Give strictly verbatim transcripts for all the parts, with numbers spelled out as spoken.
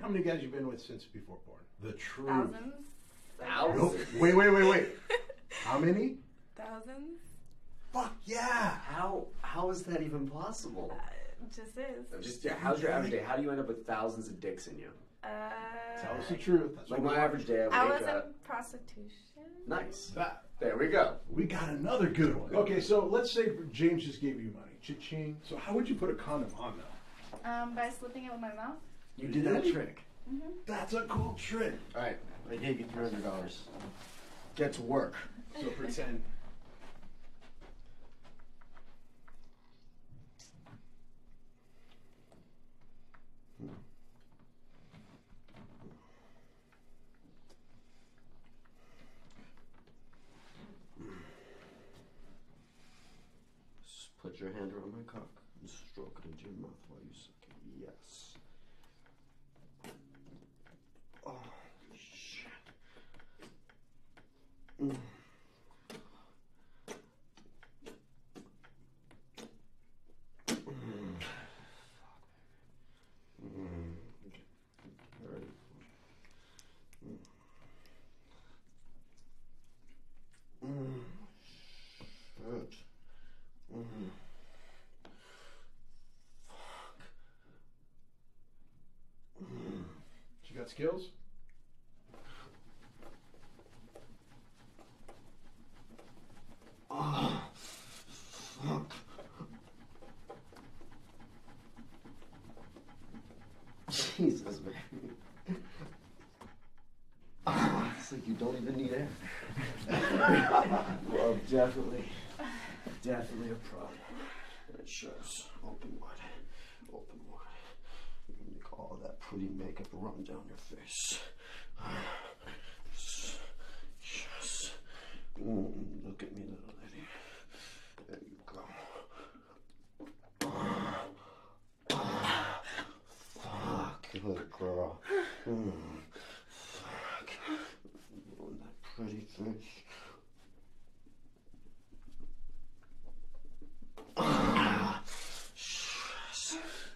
how many guys you've been with since before porn? The truth. Thousands. Thousands. No, wait, wait, wait, wait. How many? Thousands. Fuck yeah. How how is that even possible? Uh, it just is. Just yeah, how's your average day? How do you end up with thousands of dicks in you? Uh, Tell us the truth. That's like my average day. I, I was in prostitution. Nice. That, there we go. We got another good one. Okay, so let's say James just gave you money. Cha-ching. So how would you put a condom on though? Um, by slipping it with my mouth. You did that trick. Mm-hmm. That's a cool trick. All right, I gave you three hundred dollars. Get to work. So pretend. Put your hand around my cock and stroke it into your mouth while you suck it. Yes. Oh, shit. Mm. Skills? Oh, fuck. Jesus, man. Oh, it's like you don't even need air. Well, definitely, definitely a problem. And it shows. Open wide. Open wide. All that pretty makeup run down your face. Yes. Mm, look at me, little lady. There you go. Fuck, little girl. Mm, fuck. On that pretty face.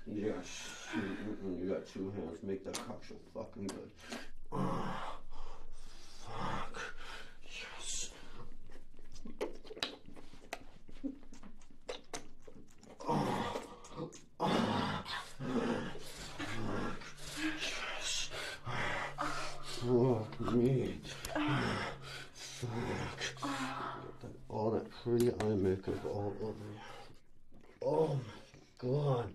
Yes. Mm-mm, you got two hands. Make that cock so fucking good. Oh, fuck. Yes. Oh. Oh. Fuck. Yes. Fuck me. Fuck. All that pretty eye makeup all over you. Oh my god.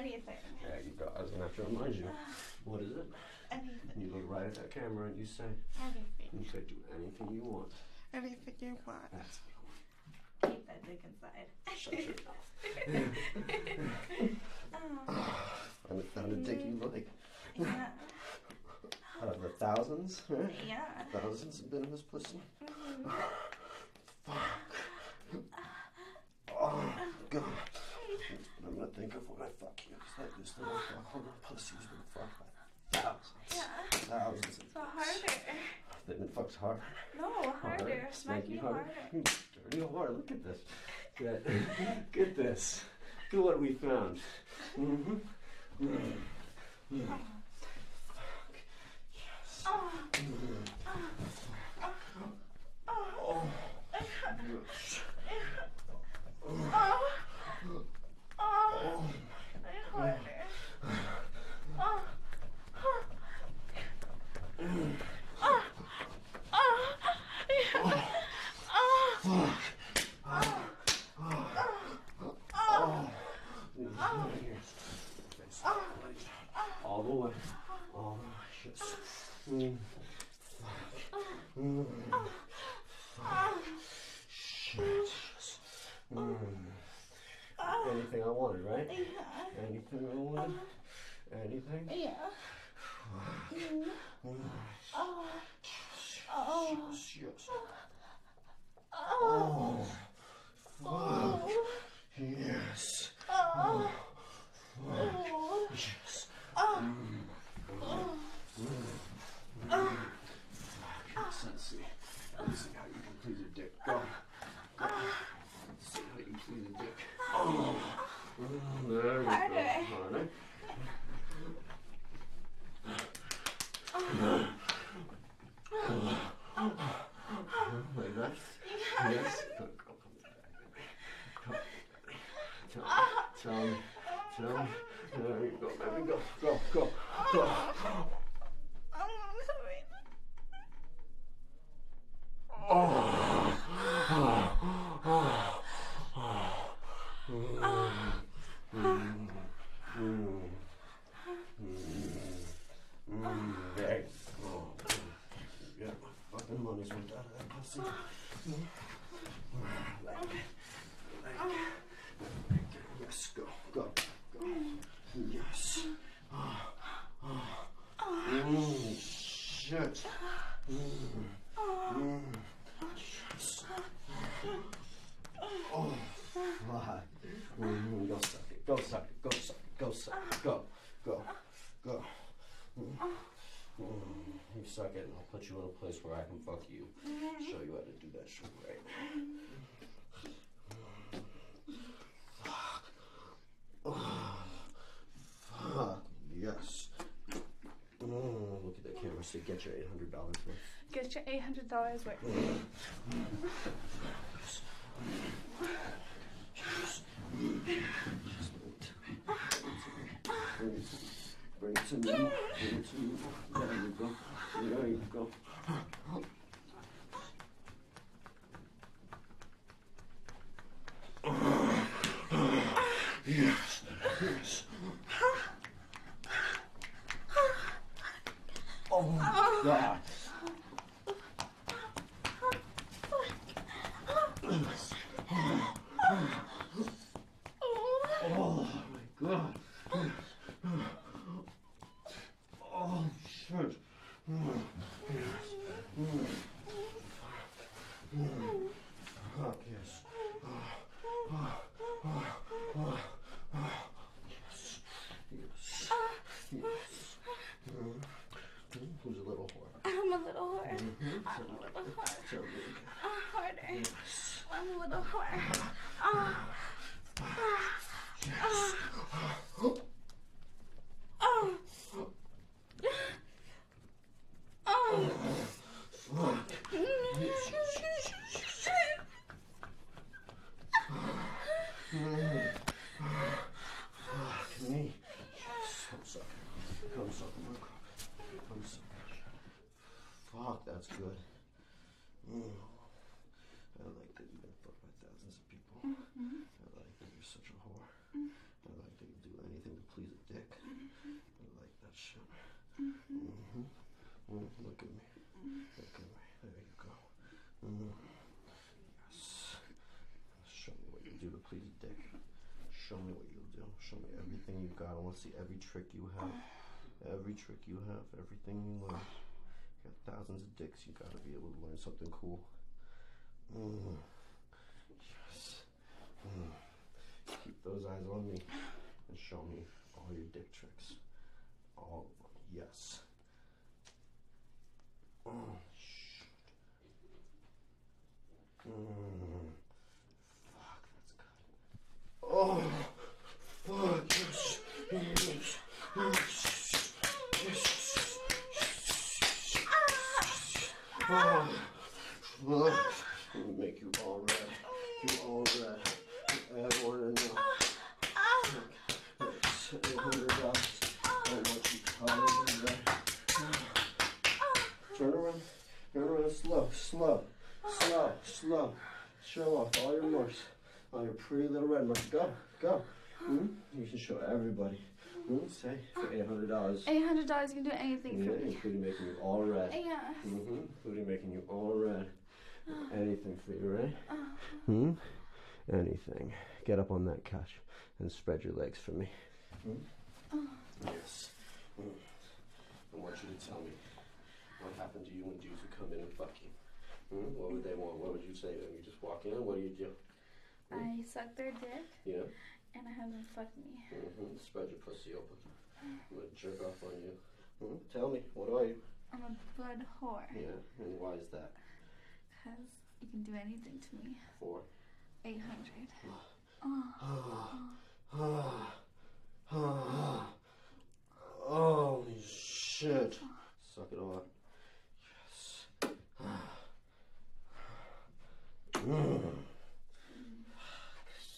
Anything. There you go. I was gonna have to remind you. What is it? Anything. You look right at that camera and you say. Anything. You say do anything you want. Anything you want. That's what I want. Keep that dick inside. Shut your mouth. I found a dick you like. Yeah. Out of the thousands, right? Yeah. Thousands have been in this pussy. Mm-hmm. Fuck. Oh god. I'm gonna think of when I fuck you. It's like this little fuck. Hold on, pussy's been fucked by thousands. Yeah. Thousands. It's so harder. They've been fucked harder. No, harder. harder. Smacky harder. harder. Dirty harder. Look at this. Good. Look at this. Look at what we found. Mm-hmm. Mm. Mm. Oh. Fuck. Yes. Oh. Mm. Oh. Oh. Oh. Oh. Oh, my God. Oh. Oh. Oh. Oh. Yeah. Oh. Oh. Oh. Oh. Oh. Oh. All the way. All the way. Fuck. Fuck. Shit. Anything I wanted, right? Yeah. Anything I wanted? Uh, Anything? Yeah. Oh. Oh. Yes. Oh. Oh. Yes. Oh. Oh. Oh. Let's see. Let's see how you can please a dick. Go. Go. Let's see how you can please a dick. Oh. There we go. Harder. Oh. Like that? Yes. Tell me, tell me, tell me. There you go, baby. Go, go, go, go. Oh, oh, oh, oh. Mm. Mm. Mm. Mm. There you go. You got my fucking money's went out of that pussy. Like it. Like it. Yes, go, go, go. Yes. Oh, oh. Mm, shit. Mm, mm, yes. Oh, fuck. Mm, go suck it, go suck it, go suck it, go suck it, go, go, go. Mm, you suck it and I'll put you in a place where I can fuck you. Show you how to do that shit right. Yes. Oh, look at that camera. Say, get your eight hundred dollars worth. Get your eight hundred dollars worth. Yes. Yes. Bring it to me. Bring it to me. Bring it to me. There you go. There you go. Yes. Yes. Oh, God. Oh, my God. Oh, shit. Fuck, yes. Yes. Yes. Yes. Who's a little whore? I'm a little whore. Mm-hmm. I'm a little whore. So big. Uh, harder. Yes. I'm a little whore. Uh, yes. Uh, oh. Oh. Oh. Yes. Mm. Fuck me. Yes. Come suck. Come suck. Come suck. Fuck, that's good. Mm. I like that you've been fucked by thousands of people. Mm-hmm. I like that you're such a whore. Mm-hmm. I like that you do anything to please a dick. Mm-hmm. I like that shit. Mm-hmm. Mm-hmm. Mm, look at me. Mm-hmm. Look at me. There you go. Mm. Yes. Show me what you do to please a dick. Show me what you'll do. Show me everything you've got. I want to see every trick you have. Every trick you have. Everything you learn. You got thousands of dicks, you gotta be able to learn something cool. Mm. Yes. Mm. Keep those eyes on me and show me all your dick tricks. All of them. Yes. Oh, shoot. Mm. Fuck, that's good. Oh, fuck, yes. Yes. Yes. Yes. Oh, look, I'm gonna make you all red. You all red. Everyone knows. It's eight hundred dollars. I want you covered in red. Turn around. Turn around slow, slow, slow, slow. Show off all your marks. All your pretty little red marks. Go, go. Mm-hmm. You can show everybody. Mm, say, for eight hundred dollars. eight hundred dollars you can do anything yeah, for me. Including making you all red. Yeah. Mm-hmm. Including making you all red. Anything for you, right? Uh, mm? Anything. Get up on that couch and spread your legs for me. Mm? Uh, yes. Mm. I want you to tell me what happened to you when dudes would come in and fuck you? Hmm? What would they want? What would you say to them? You just walk in, what do you do? Hmm? I suck their dick. Yeah. And I have them fuck me. Mm-hmm. Spread your pussy open. I'm gonna jerk off on you. Hmm? Tell me, what are you? I'm a blood whore. Yeah, and why is that? Because you can do anything to me. For? eight hundred. Oh. Oh. Oh. Holy shit. Suck it all. Yes. Mm.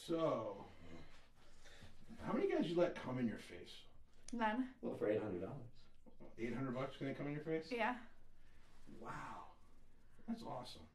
So, how many guys you let come in your face? None. Well, for eight hundred dollars. eight hundred bucks, can they come in your face? Yeah. Wow. That's awesome.